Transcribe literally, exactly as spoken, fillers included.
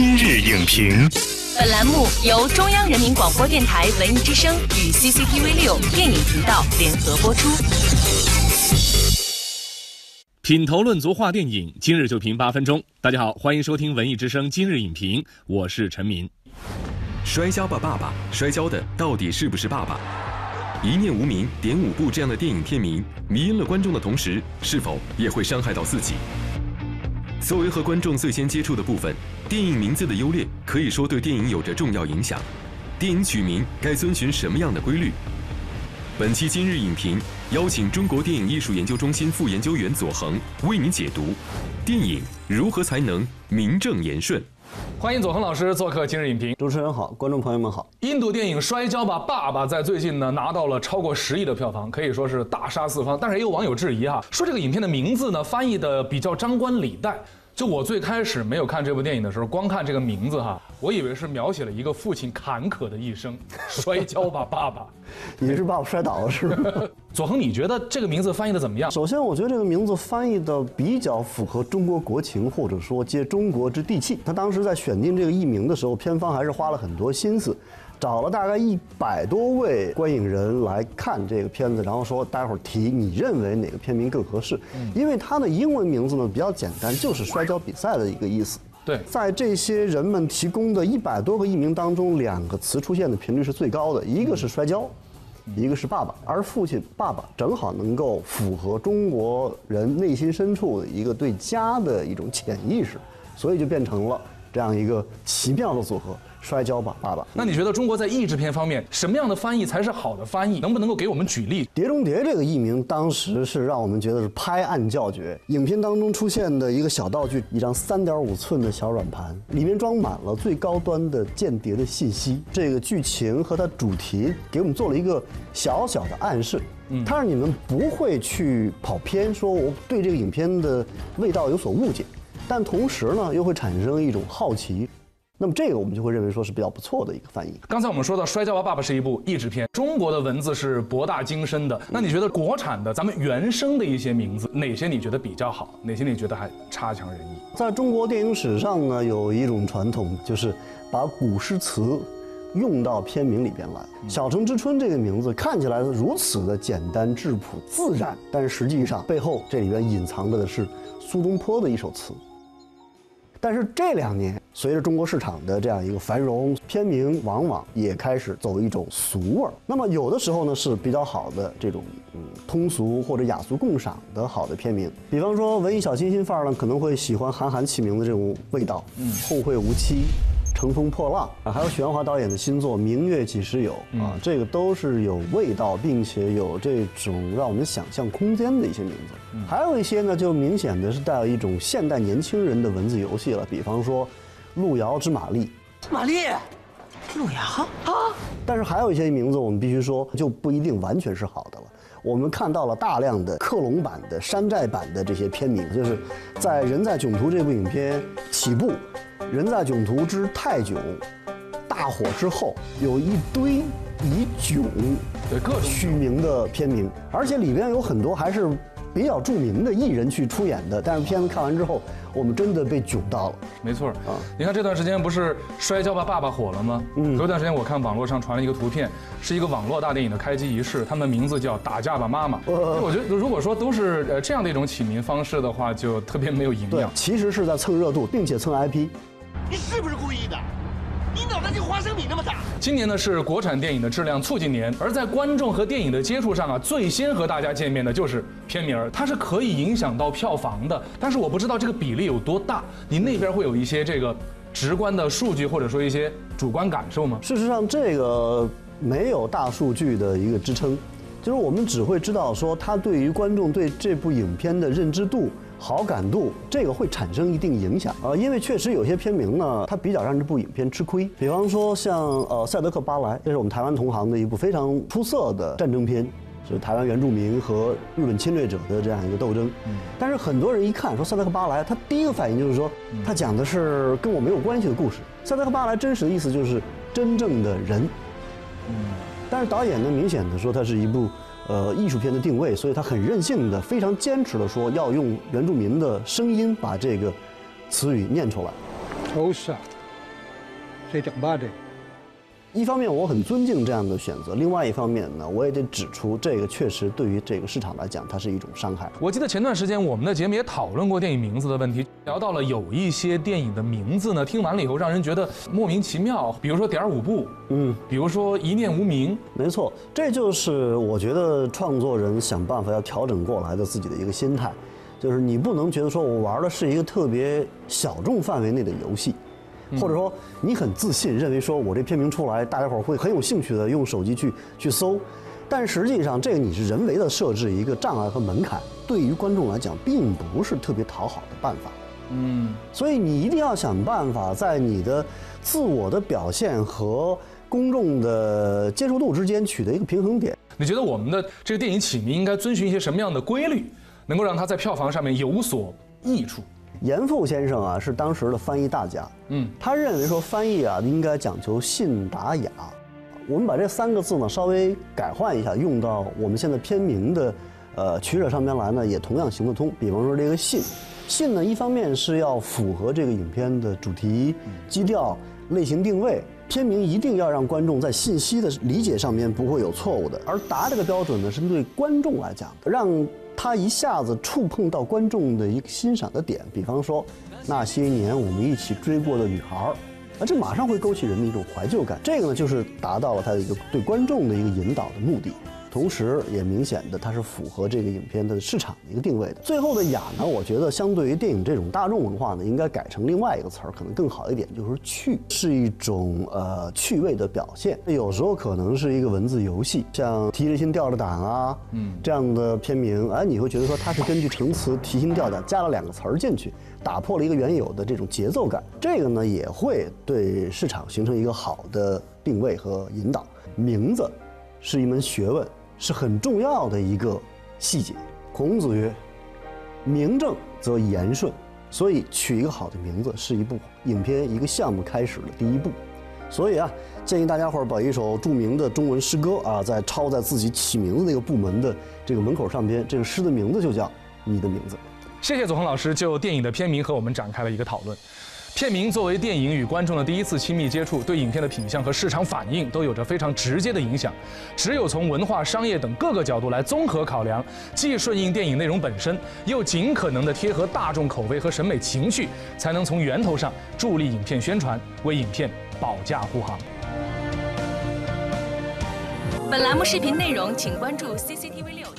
今日影评。本栏目由中央人民广播电台文艺之声与 C C T V 六 电影频道联合播出。品头论足话电影，今日就评八分钟。大家好，欢迎收听文艺之声今日影评，我是陈民。摔跤吧，爸爸！摔跤的到底是不是爸爸？一念无名、点五步这样的电影片名，迷因了观众的同时，是否也会伤害到自己？作为和观众最先接触的部分，电影名字的优劣可以说对电影有着重要影响。电影取名该遵循什么样的规律？本期今日影评邀请中国电影艺术研究中心副研究员左恒为您解读电影如何才能名正言顺。欢迎左恒老师做客今日影评。主持人好，观众朋友们好。印度电影《摔跤吧，爸爸》在最近呢拿到了超过十亿的票房，可以说是大杀四方。但是也有网友质疑啊，说这个影片的名字呢翻译的比较张冠李戴。就我最开始没有看这部电影的时候，光看这个名字哈，我以为是描写了一个父亲坎坷的一生。摔跤吧，爸爸！你是把我摔倒了是吧？左恒，你觉得这个名字翻译的怎么样？首先，我觉得这个名字翻译的比较符合中国国情，或者说接中国之地气。他当时在选定这个译名的时候，片方还是花了很多心思。找了大概一百多位观影人来看这个片子，然后说待会儿提你认为哪个片名更合适，因为它的英文名字呢比较简单，就是摔跤比赛的一个意思。对，在这些人们提供的一百多个译名当中，两个词出现的频率是最高的，一个是摔跤，一个是爸爸，而父亲爸爸正好能够符合中国人内心深处的一个对家的一种潜意识，所以就变成了这样一个奇妙的组合。摔跤吧，爸爸！那你觉得中国在译制片方面什么样的翻译才是好的翻译？能不能够给我们举例？《碟中谍》这个译名当时是让我们觉得是拍案叫绝。影片当中出现的一个小道具，一张三点五寸的小软盘，里面装满了最高端的间谍的信息。这个剧情和它主题给我们做了一个小小的暗示。嗯，它让你们不会去跑偏，说我对这个影片的味道有所误解，但同时呢又会产生一种好奇。那么这个我们就会认为说是比较不错的一个翻译。刚才我们说到《摔跤吧，爸爸》是一部译制片，中国的文字是博大精深的。那你觉得国产的咱们原生的一些名字，哪些你觉得比较好？哪些你觉得还差强人意？在中国电影史上呢，有一种传统，就是把古诗词用到片名里边来。嗯，《小城之春》这个名字看起来是如此的简单、质朴、自然，但是实际上背后这里边隐藏着的是苏东坡的一首词。但是这两年，随着中国市场的这样一个繁荣，片名往往也开始走一种俗味儿。那么有的时候呢是比较好的这种嗯通俗或者雅俗共赏的好的片名，比方说文艺小清新范儿呢可能会喜欢韩寒起名的这种味道，嗯，后会无期、乘风破浪啊，还有许鞍华导演的新作《明月几时有》啊，嗯，这个都是有味道，并且有这种让我们想象空间的一些名字。嗯，还有一些呢，就明显的是带有一种现代年轻人的文字游戏了，比方说《路遥知马力》，马力，路遥啊。但是还有一些名字，我们必须说就不一定完全是好的了。我们看到了大量的克隆版的、山寨版的这些片名，就是在《人在囧途》这部影片起步。《人在囧途之泰囧》大火之后，有一堆以囧取名的片名，而且里边有很多还是比较著名的艺人去出演的。但是片子看完之后，我们真的被囧到了。没错啊，你看这段时间不是《摔跤吧，爸爸》火了吗？嗯，有段时间我看网络上传了一个图片，是一个网络大电影的开机仪式，他们的名字叫《打架吧，妈妈》。呃，我觉得如果说都是呃这样的一种起名方式的话，就特别没有营养。其实是在蹭热度，并且蹭 I P。你是不是故意的？你脑袋就花生米那么大。今年呢是国产电影的质量促进年，而在观众和电影的接触上啊，最先和大家见面的就是片名儿，它是可以影响到票房的。但是我不知道这个比例有多大，你那边会有一些这个直观的数据，或者说一些主观感受吗？事实上，这个没有大数据的一个支撑，就是我们只会知道说它对于观众对这部影片的认知度。好感度这个会产生一定影响啊，呃，因为确实有些片名呢，它比较让这部影片吃亏。比方说像呃《赛德克·巴莱》，这是我们台湾同行的一部非常出色的战争片，是台湾原住民和日本侵略者的这样一个斗争。嗯，但是很多人一看说《赛德克·巴莱》，他第一个反应就是说，他讲的是跟我没有关系的故事。《赛德克·巴莱》真实的意思就是真正的人。嗯，但是导演呢，明显的说它是一部。呃，艺术片的定位，所以他很任性的、非常坚持的说，要用原住民的声音把这个词语念出来。谁整吧这？一方面我很尊敬这样的选择，另外一方面呢，我也得指出，这个确实对于这个市场来讲，它是一种伤害。我记得前段时间我们的节目也讨论过电影名字的问题，聊到了有一些电影的名字呢，听完了以后让人觉得莫名其妙，比如说《点五步》，嗯，比如说《一念无名》。没错，这就是我觉得创作人想办法要调整过来的自己的一个心态，就是你不能觉得说我玩的是一个特别小众范围内的游戏。 或者说，你很自信，认为说我这片名出来，大家伙儿会很有兴趣的用手机去去搜，但实际上这个你是人为的设置一个障碍和门槛，对于观众来讲并不是特别讨好的办法。嗯，所以你一定要想办法在你的自我的表现和公众的接受度之间取得一个平衡点。你觉得我们的这个电影起名应该遵循一些什么样的规律，能够让它在票房上面有所益处？ 严复先生啊，是当时的翻译大家。嗯，他认为说翻译啊应该讲求信达雅。我们把这三个字呢稍微改换一下，用到我们现在片名的呃取舍上面来呢，也同样行得通。比方说这个“信”，“信”呢一方面是要符合这个影片的主题、基调、类型定位，片名一定要让观众在信息的理解上面不会有错误的。而达这个标准呢，是对观众来讲的，让 他一下子触碰到观众的一个欣赏的点，比方说，那些年我们一起追过的女孩，啊，这马上会勾起人的一种怀旧感。这个呢，就是达到了他的一个对观众的一个引导的目的，同时也明显的它是符合这个影片的市场的一个定位的。最后的雅呢，我觉得相对于电影这种大众文化呢，应该改成另外一个词儿，可能更好一点，就是趣，是一种呃趣味的表现。有时候可能是一个文字游戏，像提着心吊着胆啊，嗯，这样的片名，哎，你会觉得说它是根据成词提心吊胆加了两个词儿进去，打破了一个原有的这种节奏感。这个呢，也会对市场形成一个好的定位和引导。名字是一门学问。 是很重要的一个细节。孔子曰：“名正则言顺。”所以取一个好的名字是一部影片一个项目开始的第一步。所以啊，建议大家伙儿把一首著名的中文诗歌啊，在抄在自己起名字那个部门的这个门口上边。这个诗的名字就叫《你的名字》。谢谢左恒老师就电影的片名和我们展开了一个讨论。 片名作为电影与观众的第一次亲密接触，对影片的品相和市场反应都有着非常直接的影响。只有从文化、商业等各个角度来综合考量，既顺应电影内容本身，又尽可能的贴合大众口味和审美情绪，才能从源头上助力影片宣传，为影片保驾护航。本栏目视频内容，请关注 C C T V 六。